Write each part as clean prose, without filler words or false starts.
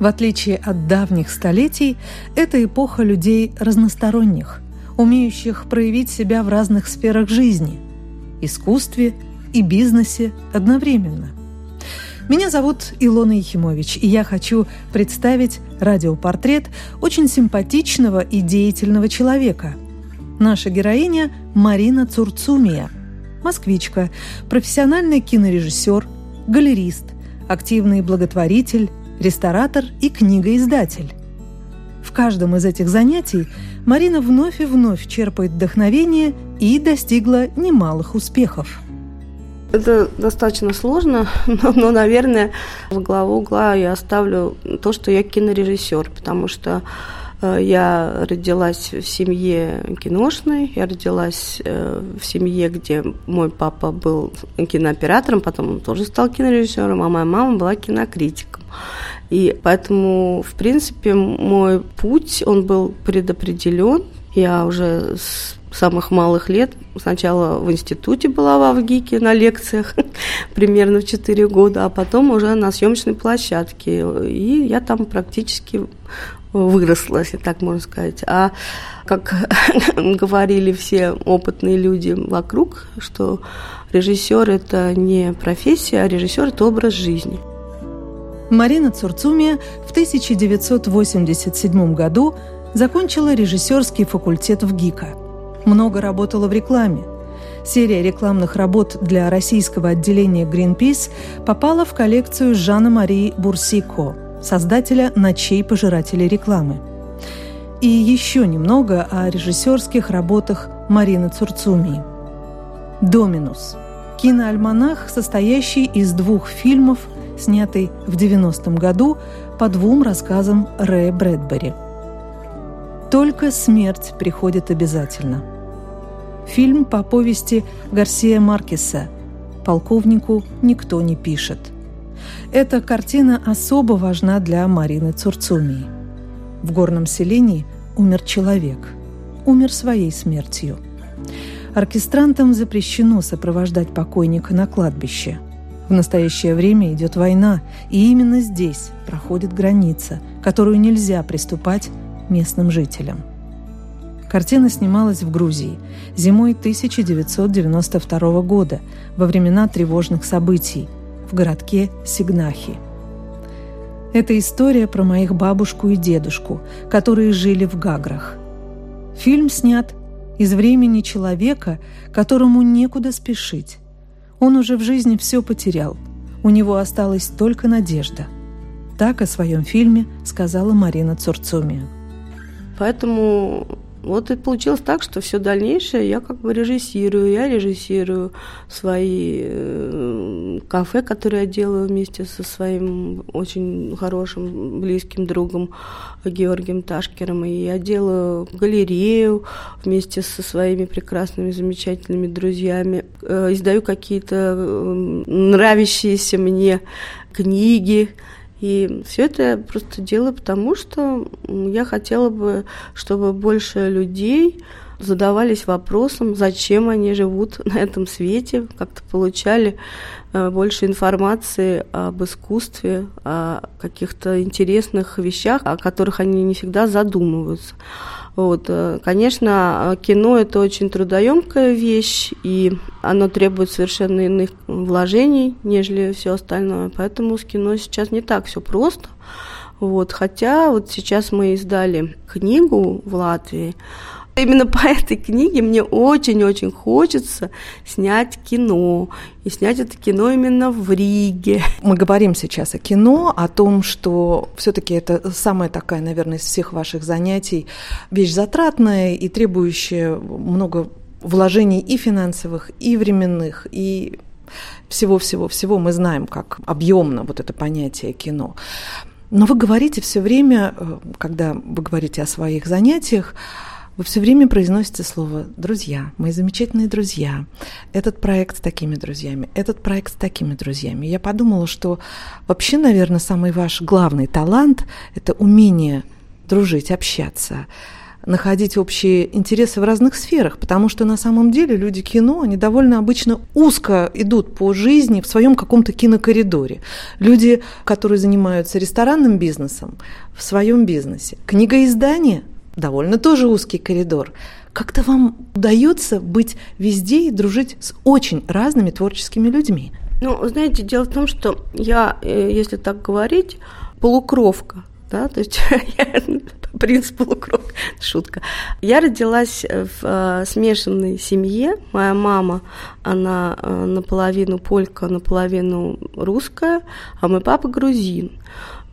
в отличие от давних столетий, это эпоха людей разносторонних, умеющих проявить себя в разных сферах жизни – искусстве и бизнесе одновременно. Меня зовут Илона Яхимович, и я хочу представить радиопортрет очень симпатичного и деятельного человека. Наша героиня Марина Цурцумия, москвичка, профессиональный кинорежиссер, галерист, активный благотворитель, ресторатор и книгоиздатель. В каждом из этих занятий Марина вновь и вновь черпает вдохновение и достигла немалых успехов. Это достаточно сложно, но, наверное, во главу угла я оставлю то, что я кинорежиссер, потому что я родилась в семье киношной, я родилась в семье, где мой папа был кинооператором, потом он тоже стал кинорежиссером, а моя мама была кинокритиком. И поэтому, в принципе, мой путь, он был предопределен. Я уже с самых малых лет сначала в институте была во ВГИКе на лекциях примерно в 4 года, а потом уже на съемочной площадке. И я там практически выросла, если так можно сказать. А как говорили все опытные люди вокруг, что режиссер – это не профессия, а режиссер – это образ жизни. Марина Цурцумия в 1987 году закончила режиссерский факультет ВГИКа. Много работала в рекламе. Серия рекламных работ для российского отделения Greenpeace попала в коллекцию Жана-Мари Бурсико, создателя «Ночей пожирателей рекламы». И еще немного о режиссерских работах Марины Цурцумии. «Доминус» – киноальманах, состоящий из 2 фильмов, снятый в 90-м году по 2 рассказам Рэя Брэдбери. «Только смерть приходит обязательно». Фильм по повести Гарсия Маркеса «Полковнику никто не пишет». Эта картина особо важна для Марины Цурцумии. В горном селении умер человек. Умер своей смертью. Оркестрантам запрещено сопровождать покойника на кладбище. В настоящее время идет война, и именно здесь проходит граница, которую нельзя приступать местным жителям. Картина снималась в Грузии зимой 1992 года во времена тревожных событий в городке Сигнахи. Это история про моих бабушку и дедушку, которые жили в Гаграх. Фильм снят из времени человека, которому некуда спешить. Он уже в жизни все потерял. У него осталась только надежда. Так о своем фильме сказала Марина Цурцумия. Поэтому вот и получилось так, что все дальнейшее я как бы режиссирую. Я режиссирую свои кафе, которые я делаю вместе со своим очень хорошим близким другом Георгием Ташкером. И я делаю галерею вместе со своими прекрасными, замечательными друзьями. Издаю какие-то нравящиеся мне книги. И все это я просто делаю, потому что я хотела бы, чтобы больше людей задавались вопросом, зачем они живут на этом свете, как-то получали больше информации об искусстве, о каких-то интересных вещах, о которых они не всегда задумываются. Вот. Конечно, кино – это очень трудоемкая вещь, и оно требует совершенно иных вложений, нежели все остальное. Поэтому с кино сейчас не так все просто. Вот. Хотя вот сейчас мы издали книгу в Латвии. Именно по этой книге мне очень-очень хочется снять кино. И снять это кино именно в Риге. Мы говорим сейчас о кино, о том, что все-таки это самая такая, наверное, из всех ваших занятий вещь затратная и требующая много вложений и финансовых, и временных, и всего-всего-всего. Мы знаем, как объемно вот это понятие кино. Но вы говорите все время, когда вы говорите о своих занятиях, вы все время произносите слово «друзья», «мои замечательные друзья», «этот проект с такими друзьями», «этот проект с такими друзьями». Я подумала, что вообще, наверное, самый ваш главный талант – это умение дружить, общаться, находить общие интересы в разных сферах, потому что на самом деле люди кино, они довольно обычно узко идут по жизни в своем каком-то кинокоридоре. Люди, которые занимаются ресторанным бизнесом, в своем бизнесе. Книгоиздание – довольно тоже узкий коридор. Как-то вам удается быть везде и дружить с очень разными творческими людьми? Ну, знаете, дело в том, что я, если так говорить, полукровка. Да, то есть я, принц полукровка, шутка. Я родилась в смешанной семье. Моя мама, она наполовину полька, наполовину русская, а мой папа грузин.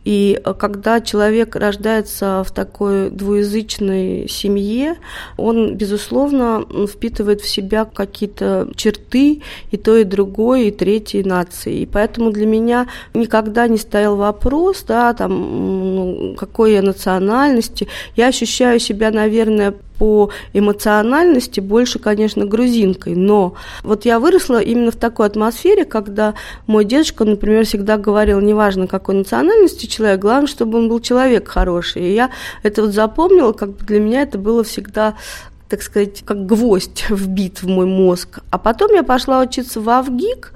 И когда человек рождается в такой двуязычной семье, он, безусловно, впитывает в себя какие-то черты и той, и другой, и третьей нации. И поэтому для меня никогда не стоял вопрос, да, там, какой я национальности. Я ощущаю себя, наверное, по эмоциональности больше, конечно, грузинкой, но вот я выросла именно в такой атмосфере, когда мой дедушка, например, всегда говорил, неважно, какой национальности человек, главное, чтобы он был человек хороший, и я это вот запомнила, как бы для меня это было всегда, так сказать, как гвоздь вбит в мой мозг, а потом я пошла учиться во ВГИК,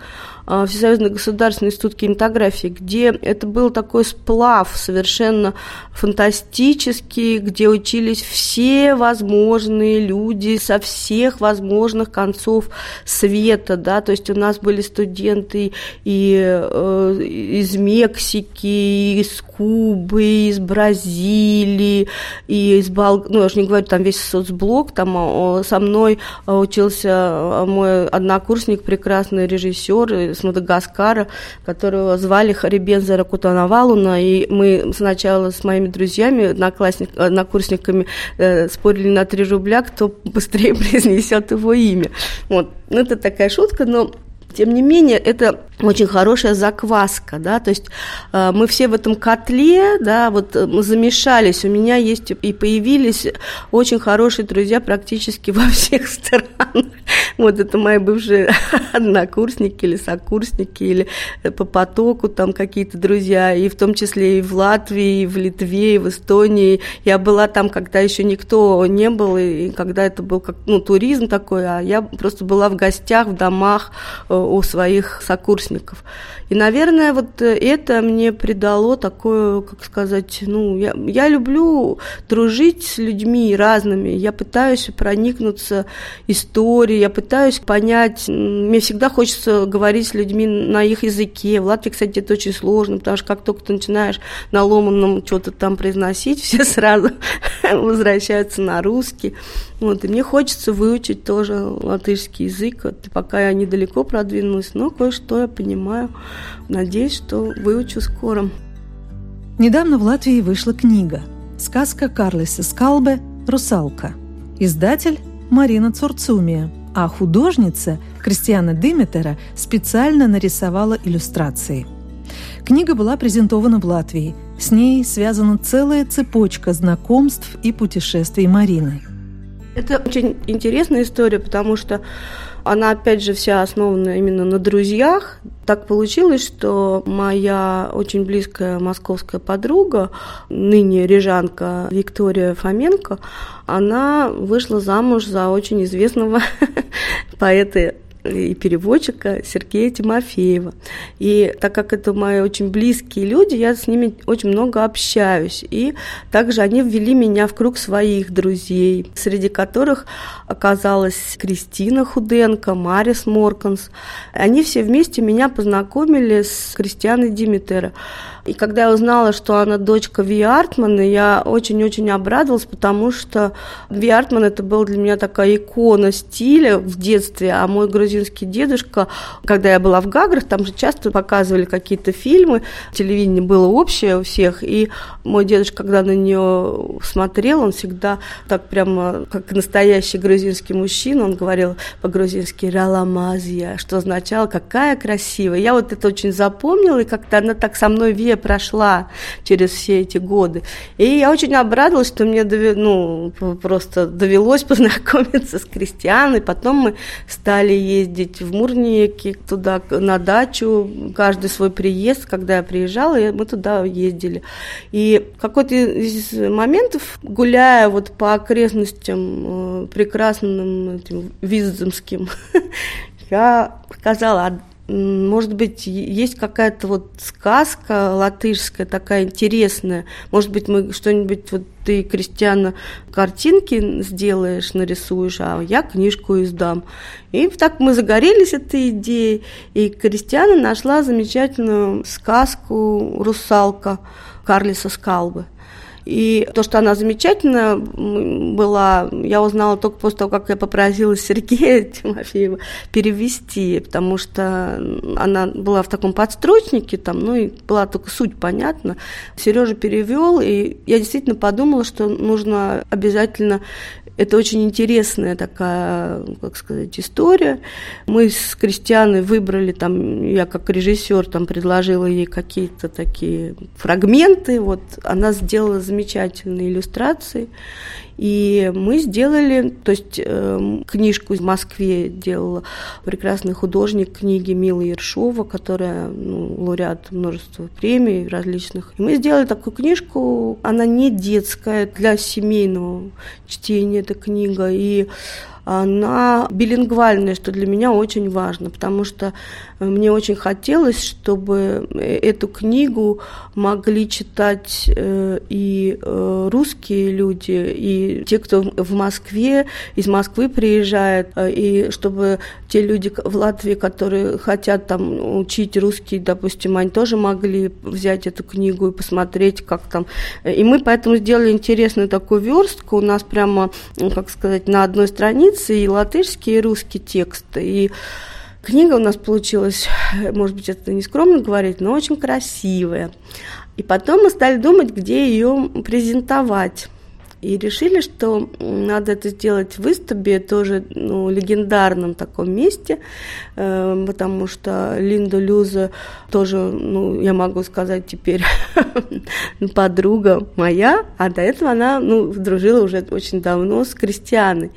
Всесоюзный государственный институт кинематографии, где это был такой сплав совершенно фантастический, где учились все возможные люди со всех возможных концов света, да, то есть у нас были студенты и из Мексики, и из Кубы, и из Бразилии, и из Болгарии, ну, я уже не говорю, там весь соцблок, там со мной учился мой однокурсник, прекрасный режиссер, с Мадагаскара, которого звали Харибензе Ракутанавалуна, и мы сначала с моими друзьями, однокурсниками спорили на 3 рубля, кто быстрее произнесет его имя. Вот. Ну, это такая шутка, но тем не менее, это очень хорошая закваска, да, то есть мы все в этом котле, да, вот замешались, у меня есть и появились очень хорошие друзья практически во всех странах, вот это мои бывшие однокурсники или сокурсники, или по потоку там какие-то друзья, и в том числе и в Латвии, и в Литве, и в Эстонии, я была там, когда еще никто не был, и когда это был как, ну, туризм такой, а я просто была в гостях, в домах у своих сокурсников. И, наверное, вот это мне придало такое, как сказать, ну, я люблю дружить с людьми разными, я пытаюсь проникнуться историей, я пытаюсь понять, мне всегда хочется говорить с людьми на их языке, в Латвии, кстати, это очень сложно, потому что как только ты начинаешь на ломаном что-то там произносить, все сразу возвращаются на русский, вот, и мне хочется выучить тоже латышский язык, вот, пока я недалеко продвинулась, но кое-что я понимаю. Надеюсь, что выучу скоро. Недавно в Латвии вышла книга «Сказка Карлиса Скалбе «Русалка». Издатель Марина Цурцумия, а художница Кристиана Димитера специально нарисовала иллюстрации. Книга была презентована в Латвии. С ней связана целая цепочка знакомств и путешествий Марины. Это очень интересная история, потому что она, опять же, вся основана именно на друзьях. Так получилось, что моя очень близкая московская подруга, ныне рижанка Виктория Фоменко, она вышла замуж за очень известного поэта и переводчика Сергея Тимофеева. И так как это мои очень близкие люди, я с ними очень много общаюсь. И также они ввели меня в круг своих друзей, среди которых оказалась Кристина Худенко, Марис Морканс. Они все вместе меня познакомили с Кристианой Димитера. И когда я узнала, что она дочка Вии Артмане, я очень-очень обрадовалась, потому что Вия Артмане – это была для меня такая икона стиля в детстве, а мой грузинский дедушка, когда я была в Гаграх, там же часто показывали какие-то фильмы, телевидение было общее у всех, и мой дедушка, когда на нее смотрел, он всегда так прямо, как настоящий грузинский мужчина, он говорил по-грузински «раламазия», что означало «какая красивая». Я вот это очень запомнила, и как-то она так со мной верила, Латвия прошла через все эти годы. И я очень обрадовалась, что мне довелось познакомиться с Кристианой. Потом мы стали ездить в Мурники, туда на дачу, каждый свой приезд, когда я приезжала, мы туда ездили. И в какой-то из моментов, гуляя по окрестностям прекрасным этим визамским, я сказала, может быть, есть какая-то сказка латышская, такая интересная. Может быть, мы что-нибудь, ты, Кристиана, картинки сделаешь, нарисуешь, а я книжку издам. И так мы загорелись этой идеей. И Кристиана нашла замечательную сказку «Русалка» Карлиса Скалбе. И то, что она замечательная была, я узнала только после того, как я попросила Сергея Тимофеева перевести, потому что она была в таком подстрочнике, и была только суть понятна. Сережа перевел, и я действительно подумала, что нужно обязательно. Это очень интересная такая, история. Мы с Кристианой выбрали, я как режиссер предложила ей какие-то такие фрагменты. Она сделала замечательные иллюстрации. И мы сделали, книжку в Москве делала прекрасный художник книги Мила Ершова, которая лауреат множества премий различных. И мы сделали такую книжку, она не детская, для семейного чтения эта книга, и она билингвальная, что для меня очень важно, потому что мне очень хотелось, чтобы эту книгу могли читать и русские люди, и те, кто в Москве, из Москвы приезжает, и чтобы те люди в Латвии, которые хотят учить русский, допустим, они тоже могли взять эту книгу и посмотреть, как там. И мы поэтому сделали интересную такую верстку, у нас прямо, на одной странице, и латышский, и русский текст. И книга у нас получилась, может быть, это не скромно говорить, но очень красивая. И потом мы стали думать, где ее презентовать. И решили, что надо это сделать в Истабе, тоже легендарном таком месте, потому что Линда Люза тоже, я могу сказать теперь, подруга моя, а до этого она дружила уже очень давно с Кристианой.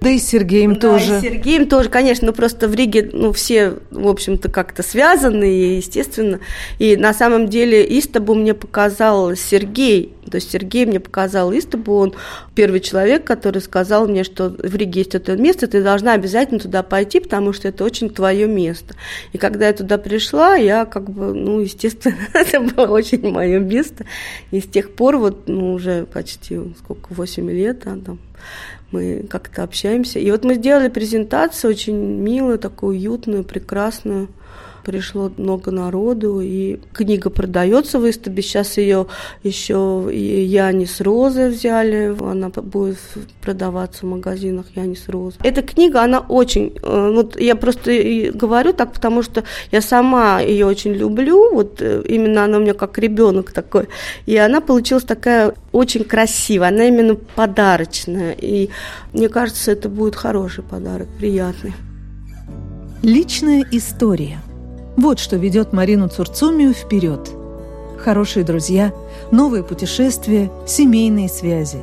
Да и с Сергеем тоже. И с Сергеем тоже, конечно, просто в Риге все, в общем-то, как-то связаны, естественно. И на самом деле Истабу мне показал Сергей. То есть Сергей мне показал Истабу, он первый человек, который сказал мне, что в Риге есть это место, ты должна обязательно туда пойти, потому что это очень твое место. И когда я туда пришла, я естественно, это было очень мое место. И с тех пор уже почти 8 лет, мы как-то общаемся. И мы сделали презентацию очень милую, такую уютную, прекрасную. Пришло много народу, и книга продается в Истабе. Сейчас ее еще Яни с Розой взяли, она будет продаваться в магазинах Яни с Розой. Эта книга, она очень, я просто и говорю так, потому что я сама ее очень люблю, именно она у меня как ребенок такой, и она получилась такая очень красивая, она именно подарочная, и мне кажется, это будет хороший подарок, приятный. Личная история. Вот что ведет Марину Цурцумию вперед. Хорошие друзья, новые путешествия, семейные связи.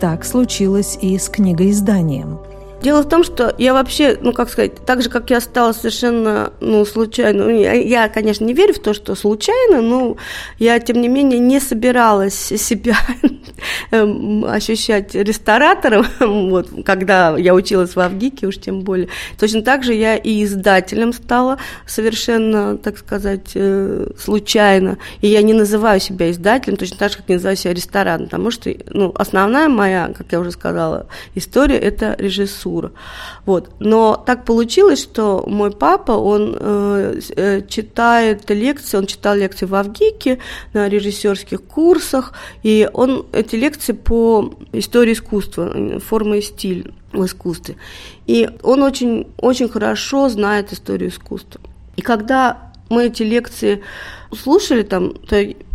Так случилось и с книгоизданием. Дело в том, что я вообще, так же, как я стала совершенно, случайно, я, конечно, не верю в то, что случайно, но я, тем не менее, не собиралась себя ощущать ресторатором, когда я училась во ВГИКе, уж тем более. Точно так же я и издателем стала совершенно, так сказать, случайно, и я не называю себя издателем, точно так же, как не называю себя ресторатором, потому что, основная моя, как я уже сказала, история – это режиссура. Но так получилось, что мой папа, он читает лекции, он читал лекции во ВГИКе на режиссерских курсах, и он эти лекции по истории искусства, формы и стиль в искусстве. И он очень, очень хорошо знает историю искусства. И когда мы эти лекции слушали, то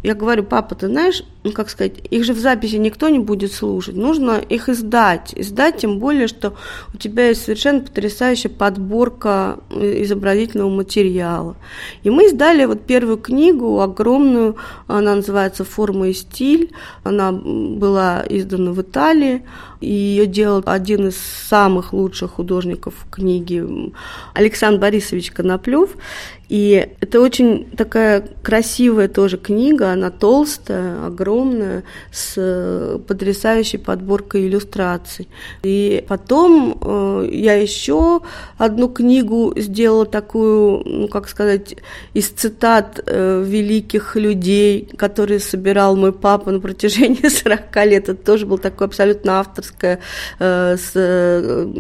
я говорю, папа, ты знаешь, как сказать, их же в записи никто не будет слушать. Нужно их издать. Издать, тем более, что у тебя есть совершенно потрясающая подборка изобразительного материала. И мы издали вот первую книгу, огромную, она называется «Форма и стиль». Она была издана в Италии, и ее делал один из самых лучших художников книги Александр Борисович Коноплёв. И это очень такая красивая тоже книга, она толстая, огромная, с потрясающей подборкой иллюстраций. И потом я еще одну книгу сделала такую, ну, как сказать, из цитат великих людей, которые собирал мой папа на протяжении 40 лет. Это тоже было такое абсолютно авторское, с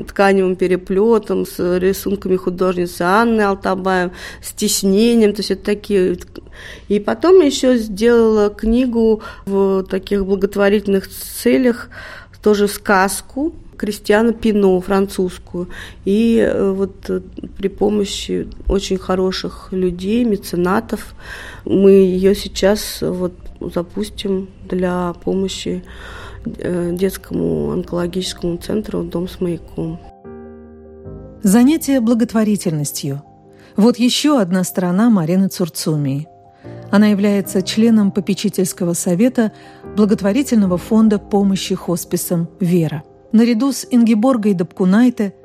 тканевым переплетом, с рисунками художницы Анны Алтабаевой, с тиснением, то есть это такие. И потом еще сделала книгу в таких благотворительных целях, тоже сказку Кристиана Пино, французскую. И вот при помощи очень хороших людей, меценатов, мы ее сейчас вот запустим для помощи детскому онкологическому центру «Дом с маяком». Занятие благотворительностью. Вот еще одна сторона Марины Цурцумии. Она является членом попечительского совета благотворительного фонда помощи хосписам «Вера». Наряду с Ингиборгой Добкунайте,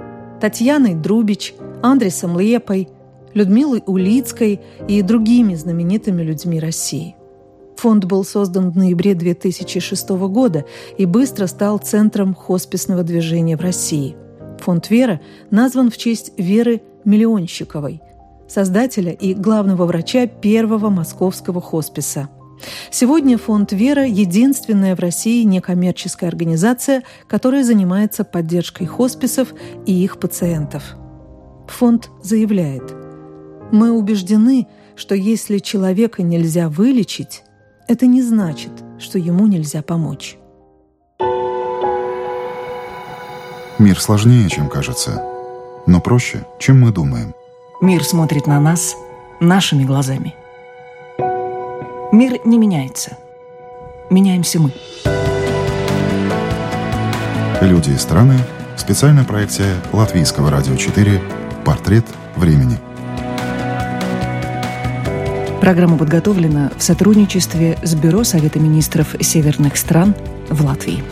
Татьяной Друбич, Андрисом Лепой, Людмилой Улицкой и другими знаменитыми людьми России. Фонд был создан в ноябре 2006 года и быстро стал центром хосписного движения в России. Фонд «Вера» назван в честь Веры Миллионщиковой, создателя и главного врача первого московского хосписа. Сегодня фонд «Вера» – единственная в России некоммерческая организация, которая занимается поддержкой хосписов и их пациентов. Фонд заявляет: «Мы убеждены, что если человека нельзя вылечить, это не значит, что ему нельзя помочь». Мир сложнее, чем кажется, но проще, чем мы думаем. Мир смотрит на нас нашими глазами. Мир не меняется. Меняемся мы. Люди и страны в специальной проекте Латвийского радио 4 «Портрет времени». Программа подготовлена в сотрудничестве с Бюро Совета министров северных стран в Латвии.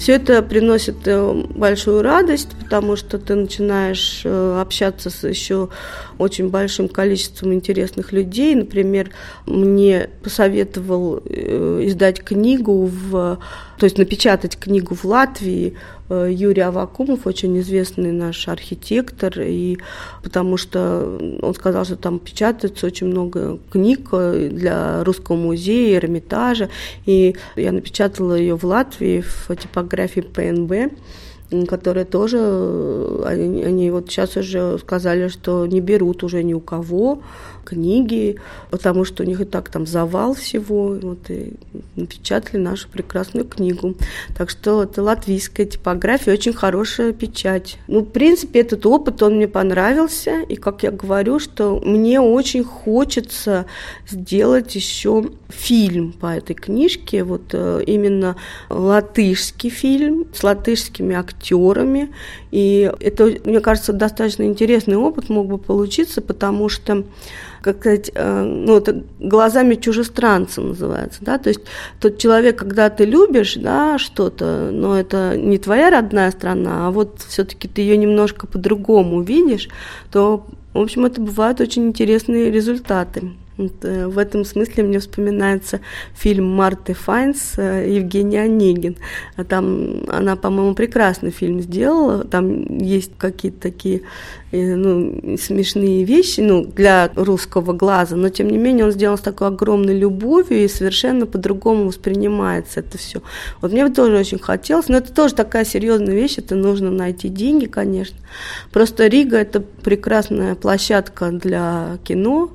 Все это приносит большую радость, потому что ты начинаешь общаться с еще очень большим количеством интересных людей. Например, мне посоветовал издать книгу, то есть напечатать книгу в Латвии, Юрий Авакумов, очень известный наш архитектор, и потому что он сказал, что там печатается очень много книг для Русского музея, Эрмитажа, и я напечатала ее в Латвии в типографии ПНБ, которые тоже, они вот сейчас уже сказали, что не берут уже ни у кого книги, потому что у них и так там завал всего, вот, и напечатали нашу прекрасную книгу. Так что это латвийская типография, очень хорошая печать. Ну, в принципе, этот опыт, он мне понравился, и, как я говорю, что мне очень хочется сделать еще фильм по этой книжке, вот именно латышский фильм с латышскими актерами, и это, мне кажется, достаточно интересный опыт мог бы получиться, потому что, как сказать, ну, это глазами чужестранца называется, да, то есть тот человек, когда ты любишь, да, что-то, но это не твоя родная страна, а вот все-таки ты ее немножко по-другому видишь, то, в общем, это бывают очень интересные результаты. В этом смысле мне вспоминается фильм «Марты Файнс» Евгений Онегин. Там она, по-моему, прекрасный фильм сделала. Там есть какие-то такие, ну, смешные вещи, ну, для русского глаза, но, тем не менее, он сделан с такой огромной любовью и совершенно по-другому воспринимается это все. Вот мне бы тоже очень хотелось, но это тоже такая серьезная вещь, это нужно найти деньги, конечно. Просто Рига – это прекрасная площадка для кино,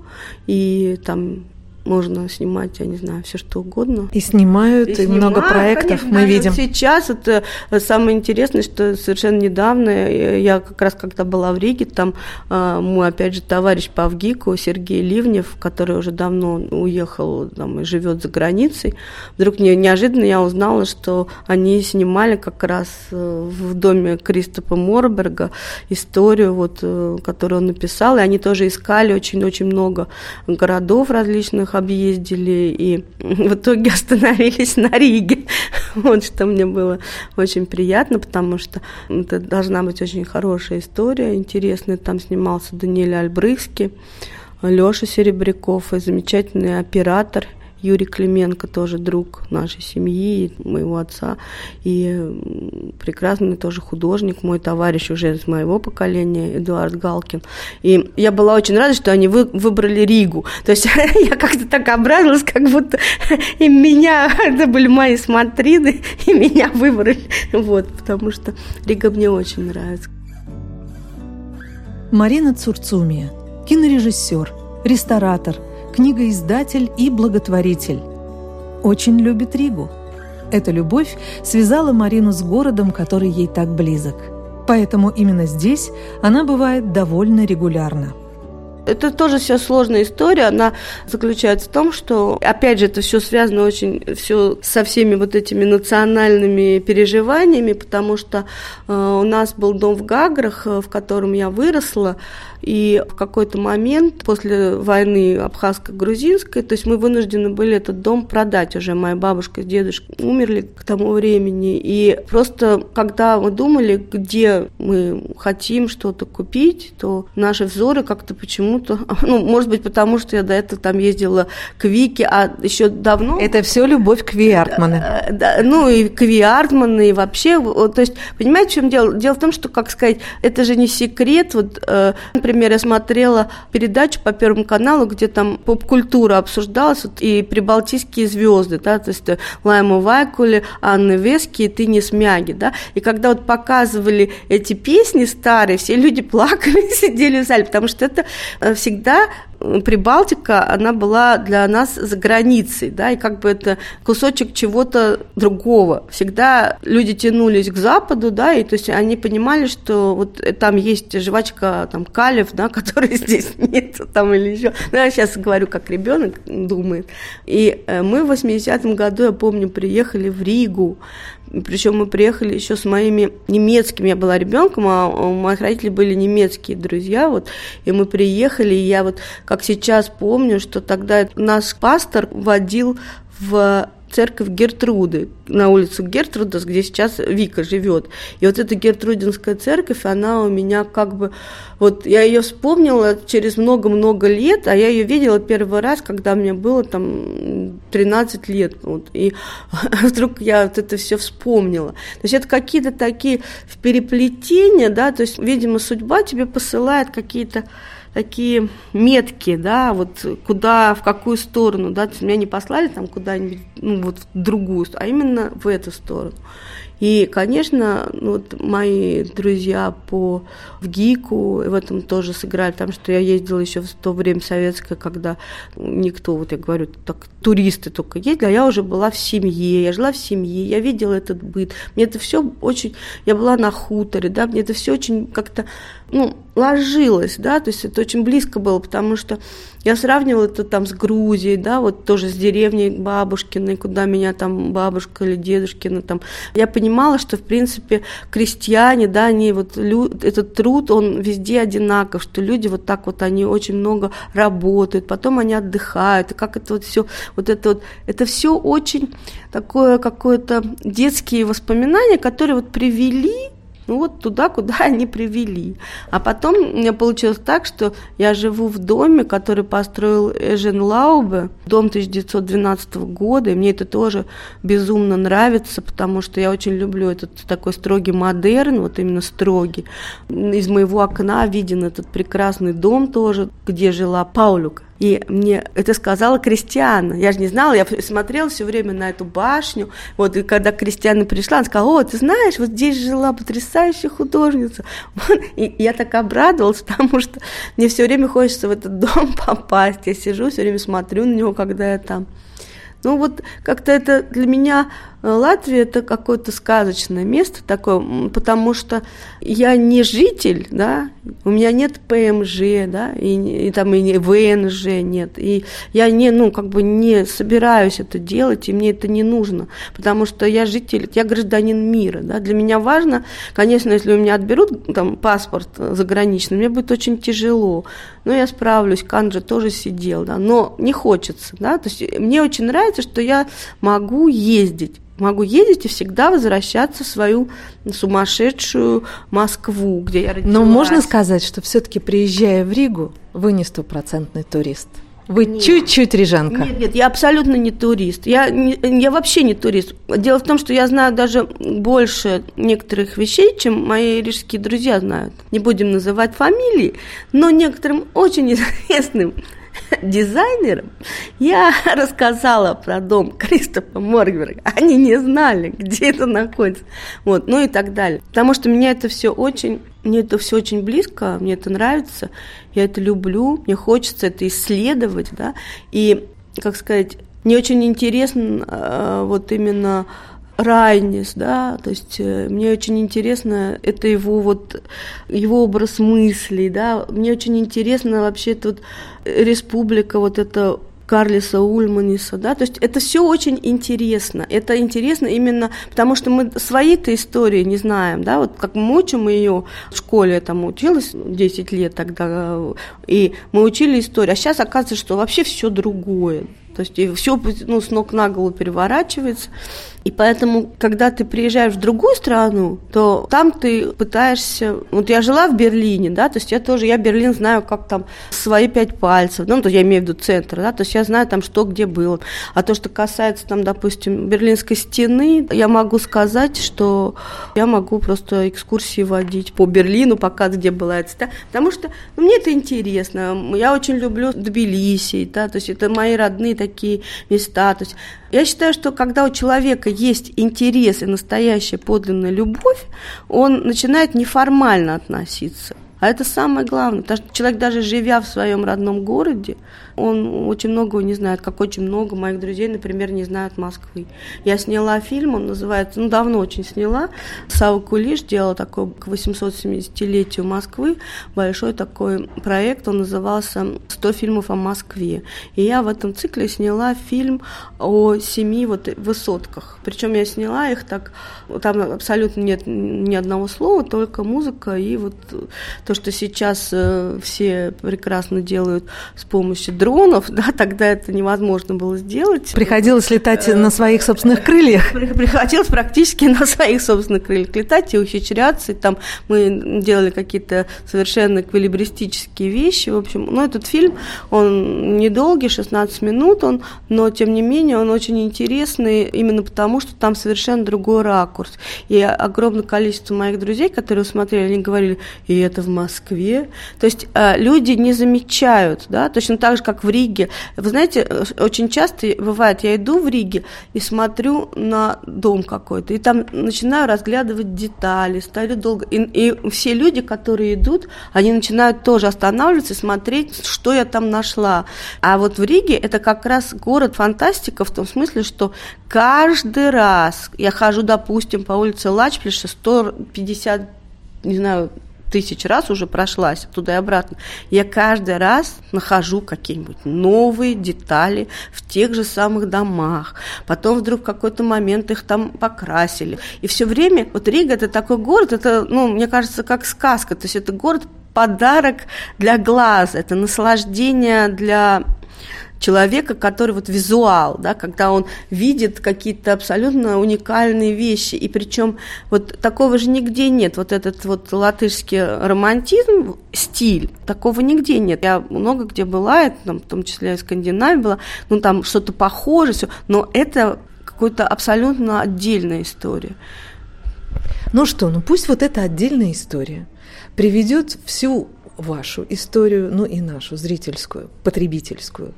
и там Можно снимать, я не знаю, все что угодно. И снимают, и много проектов, конечно, мы видим. Сейчас это самое интересное, что совершенно недавно, я как раз когда была в Риге, там мой, опять же, товарищ по ВГИКу Сергей Ливнев, который уже давно уехал там, и живет за границей, вдруг неожиданно я узнала, что они снимали как раз в доме Кристофа Морберга историю, вот, которую он написал, и они тоже искали очень-очень много городов различных, объездили и в итоге остановились на Риге. Вот что мне было очень приятно, потому что это должна быть очень хорошая история, интересная. Там снимался Даниэль Альбрыхский, Лёша Серебряков и замечательный оператор Юрий Клименко, тоже друг нашей семьи, моего отца, и прекрасный тоже художник, мой товарищ уже из моего поколения, Эдуард Галкин. И я была очень рада, что они выбрали Ригу. То есть я как-то так обрадовалась, как будто и меня, это были мои смотрины, и меня выбрали. Вот, потому что Рига мне очень нравится. Марина Цурцумия, кинорежиссер, ресторатор, книгоиздатель и благотворитель. Очень любит Ригу. Эта любовь связала Марину с городом, который ей так близок. Поэтому именно здесь она бывает довольно регулярно. Это тоже все сложная история. Она заключается в том, что, опять же, это все связано очень все со всеми вот этими национальными переживаниями, потому что у нас был дом в Гаграх, в котором я выросла, и в какой-то момент после войны абхазско-грузинской, то есть мы вынуждены были этот дом продать уже. Моя бабушка с дедушкой умерли к тому времени. И просто, когда мы думали, где мы хотим что-то купить, то наши взоры как-то почему-то... Ну, может быть, потому что я до этого там ездила к Вике, а еще давно... Это все любовь к Вии Артмане. Да, ну, и к Вии Артмане, и вообще... То есть, понимаете, в чем дело? Дело в том, что, как сказать, это же не секрет. Вот, например, я смотрела передачу по Первому каналу, где там поп-культура обсуждалась, вот, и прибалтийские звезды, да, то есть Лайма Вайкули, Анна Вески и Тынис Мяги, да, и когда вот показывали эти песни старые, все люди плакали, сидели в зале, потому что это всегда... Прибалтика, она была для нас за границей, да, и как бы это кусочек чего-то другого. Всегда люди тянулись к Западу, да, и то есть они понимали, что вот там есть жвачка, там, калиф, да, которой здесь нет, там, или еще. Ну, я сейчас говорю, как ребенок думает. И мы в 80-м году, я помню, приехали в Ригу, причем мы приехали еще с моими немецкими, я была ребенком, а у моих родителей были немецкие друзья, вот, и мы приехали, и я вот как сейчас помню, что тогда наш пастор водил в церковь Гертруды, на улицу Гертруда, где сейчас Вика живет. И вот эта Гертрудинская церковь, она у меня как бы... Вот я ее вспомнила через много-много лет, а я ее видела первый раз, когда мне было там 13 лет. Вот, и вдруг я вот это все вспомнила. То есть это какие-то такие переплетения, да, то есть, видимо, судьба тебе посылает какие-то такие метки, да, вот куда, в какую сторону, да, то есть меня не послали там куда-нибудь, ну, вот в другую, а именно в эту сторону. И, конечно, вот мои друзья по ВГИКу в этом тоже сыграли, потому что я ездила еще в то время советское, когда никто, вот я говорю, так туристы только ездили, а я уже была в семье, я жила в семье, я видела этот быт, мне это все очень, я была на хуторе, да, мне это все очень как-то, ну, ложилось, да, то есть это очень близко было, потому что я сравнивала это там с Грузией, да, вот тоже с деревней бабушкиной, куда меня там бабушка или дедушкина там, я понимала, что, в принципе, крестьяне, да, они вот, этот труд, он везде одинаков, что люди вот так вот, они очень много работают, потом они отдыхают, и как это вот все, вот, это все очень такое какое-то детские воспоминания, которые вот привели, ну вот туда, куда они привели. А потом у меня получилось так, что я живу в доме, который построил Эжен Лаубе, дом 1912 года, и мне это тоже безумно нравится, потому что я очень люблю этот такой строгий модерн, вот именно строгий. Из моего окна виден этот прекрасный дом тоже, где жила Паулюка. И мне это сказала Кристиана. Я же не знала, я смотрела все время на эту башню. Вот, и когда Кристиана пришла, она сказала: «О, ты знаешь, вот здесь жила потрясающая художница». И я так обрадовалась, потому что мне все время хочется в этот дом попасть. Я сижу, все время смотрю на него, когда я там. Ну вот как-то это для меня Латвия – это какое-то сказочное место такое, потому что я не житель, да, у меня нет ПМЖ, да, и там и ВНЖ нет, и я не собираюсь это делать, и мне это не нужно, потому что я житель, я гражданин мира, да, для меня важно, конечно, если у меня отберут там паспорт заграничный, мне будет очень тяжело, но я справлюсь, Канджа тоже сидел, да, но не хочется, да, то есть мне очень нравится, что я могу ездить. Могу ездить и всегда возвращаться в свою сумасшедшую Москву, где я родилась. Но можно сказать, что все-таки, приезжая в Ригу, вы не стопроцентный турист? Вы нет. Чуть-чуть рижанка. Нет, я абсолютно не турист. Я вообще не турист. Дело в том, что я знаю даже больше некоторых вещей, чем мои рижские друзья знают. Не будем называть фамилии, но некоторым очень известным дизайнером я рассказала про дом Кристофа Моргберга. Они не знали, где это находится. Вот, ну и так далее. Потому что мне это все очень близко, мне это нравится, я это люблю, мне хочется это исследовать, да. И, как сказать, мне очень интересен вот именно Райнис, да, то есть мне очень интересно это его образ мыслей, да, мне очень интересно вообще эта вот республика, вот это Карлиса Ульманиса, да, то есть это все очень интересно. Это интересно именно потому, что мы своей-то истории не знаем, да, вот как мы учим ее в школе, я там училась 10 лет тогда, и мы учили историю, а сейчас оказывается, что вообще все другое. То есть все с ног на голову переворачивается. И поэтому, когда ты приезжаешь в другую страну, то там ты пытаешься... Вот я жила в Берлине, да, то есть я Берлин знаю, как там свои 5 пальцев, ну, то есть я имею в виду центр, да, то есть я знаю там, что где было. А то, что касается там, допустим, Берлинской стены, я могу сказать, что я могу просто экскурсии водить по Берлину, показывать, где была эта стена, потому что мне это интересно. Я очень люблю Тбилиси, да, то есть это мои родные такие места, то есть я считаю, что когда у человека есть интерес и настоящая подлинная любовь, он начинает неформально относиться. А это самое главное, потому что человек, даже живя в своем родном городе, он очень многого не знает, как очень много моих друзей, например, не знают Москвы. Я сняла фильм, он называется, давно очень сняла, Сава Кулиш делала такой к 870-летию Москвы, большой такой проект, он назывался «100 фильмов о Москве». И я в этом цикле сняла фильм о 7 высотках, причем я сняла их так, там абсолютно нет ни одного слова, только музыка и то, что сейчас все прекрасно делают с помощью дронов, да, тогда это невозможно было сделать. Приходилось летать на своих собственных крыльях. Приходилось практически на своих собственных крыльях летать и ухищряться. И там мы делали какие-то совершенно эквилибристические вещи. В общем, этот фильм, он недолгий, 16 минут, но тем не менее он очень интересный именно потому, что там совершенно другой ракурс. И огромное количество моих друзей, которые смотрели, они говорили: «И это в Москве». То есть люди не замечают, да, точно так же, как в Риге. Вы знаете, очень часто бывает, я иду в Риге и смотрю на дом какой-то, и там начинаю разглядывать детали, стою долго, и все люди, которые идут, они начинают тоже останавливаться и смотреть, что я там нашла. А вот в Риге это как раз город фантастика в том смысле, что каждый раз я хожу, допустим, по улице Лачплиша 150, не знаю, 1000 раз уже прошлась туда и обратно. Я каждый раз нахожу какие-нибудь новые детали в тех же самых домах. Потом вдруг в какой-то момент их там покрасили. И все время, вот Рига – это такой город, это, мне кажется, как сказка. То есть это город-подарок для глаз, это наслаждение для человека, который визуал, да, когда он видит какие-то абсолютно уникальные вещи, и причем такого же нигде нет, этот латышский романтизм, стиль, такого нигде нет. Я много где была, в том числе и в Скандинавии была, там что-то похоже, все, но это какая-то абсолютно отдельная история. Пусть эта отдельная история приведет всю вашу историю, ну и нашу зрительскую, потребительскую,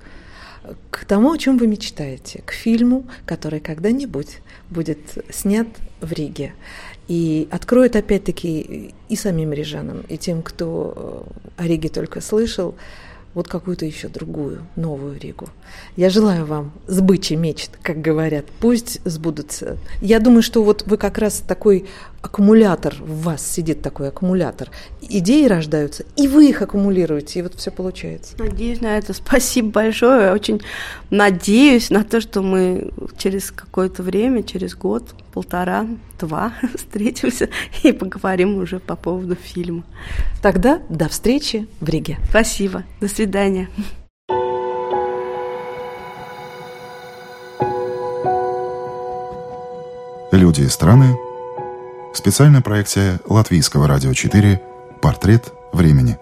к тому, о чем вы мечтаете, к фильму, который когда-нибудь будет снят в Риге. И откроет опять-таки и самим рижанам, и тем, кто о Риге только слышал, вот какую-то еще другую, новую Ригу. Я желаю вам сбычи мечт, как говорят, пусть сбудутся. Я думаю, что вот вы как раз такой аккумулятор, в вас сидит такой аккумулятор. Идеи рождаются, и вы их аккумулируете, и вот все получается. Надеюсь на это. Спасибо большое. Я очень надеюсь на то, что мы через какое-то время, через год, полтора, два встретимся и поговорим уже по поводу фильма. Тогда до встречи в Риге. Спасибо. До свидания. Люди и страны. В специальной проекте Латвийского радио 4 «Портрет времени».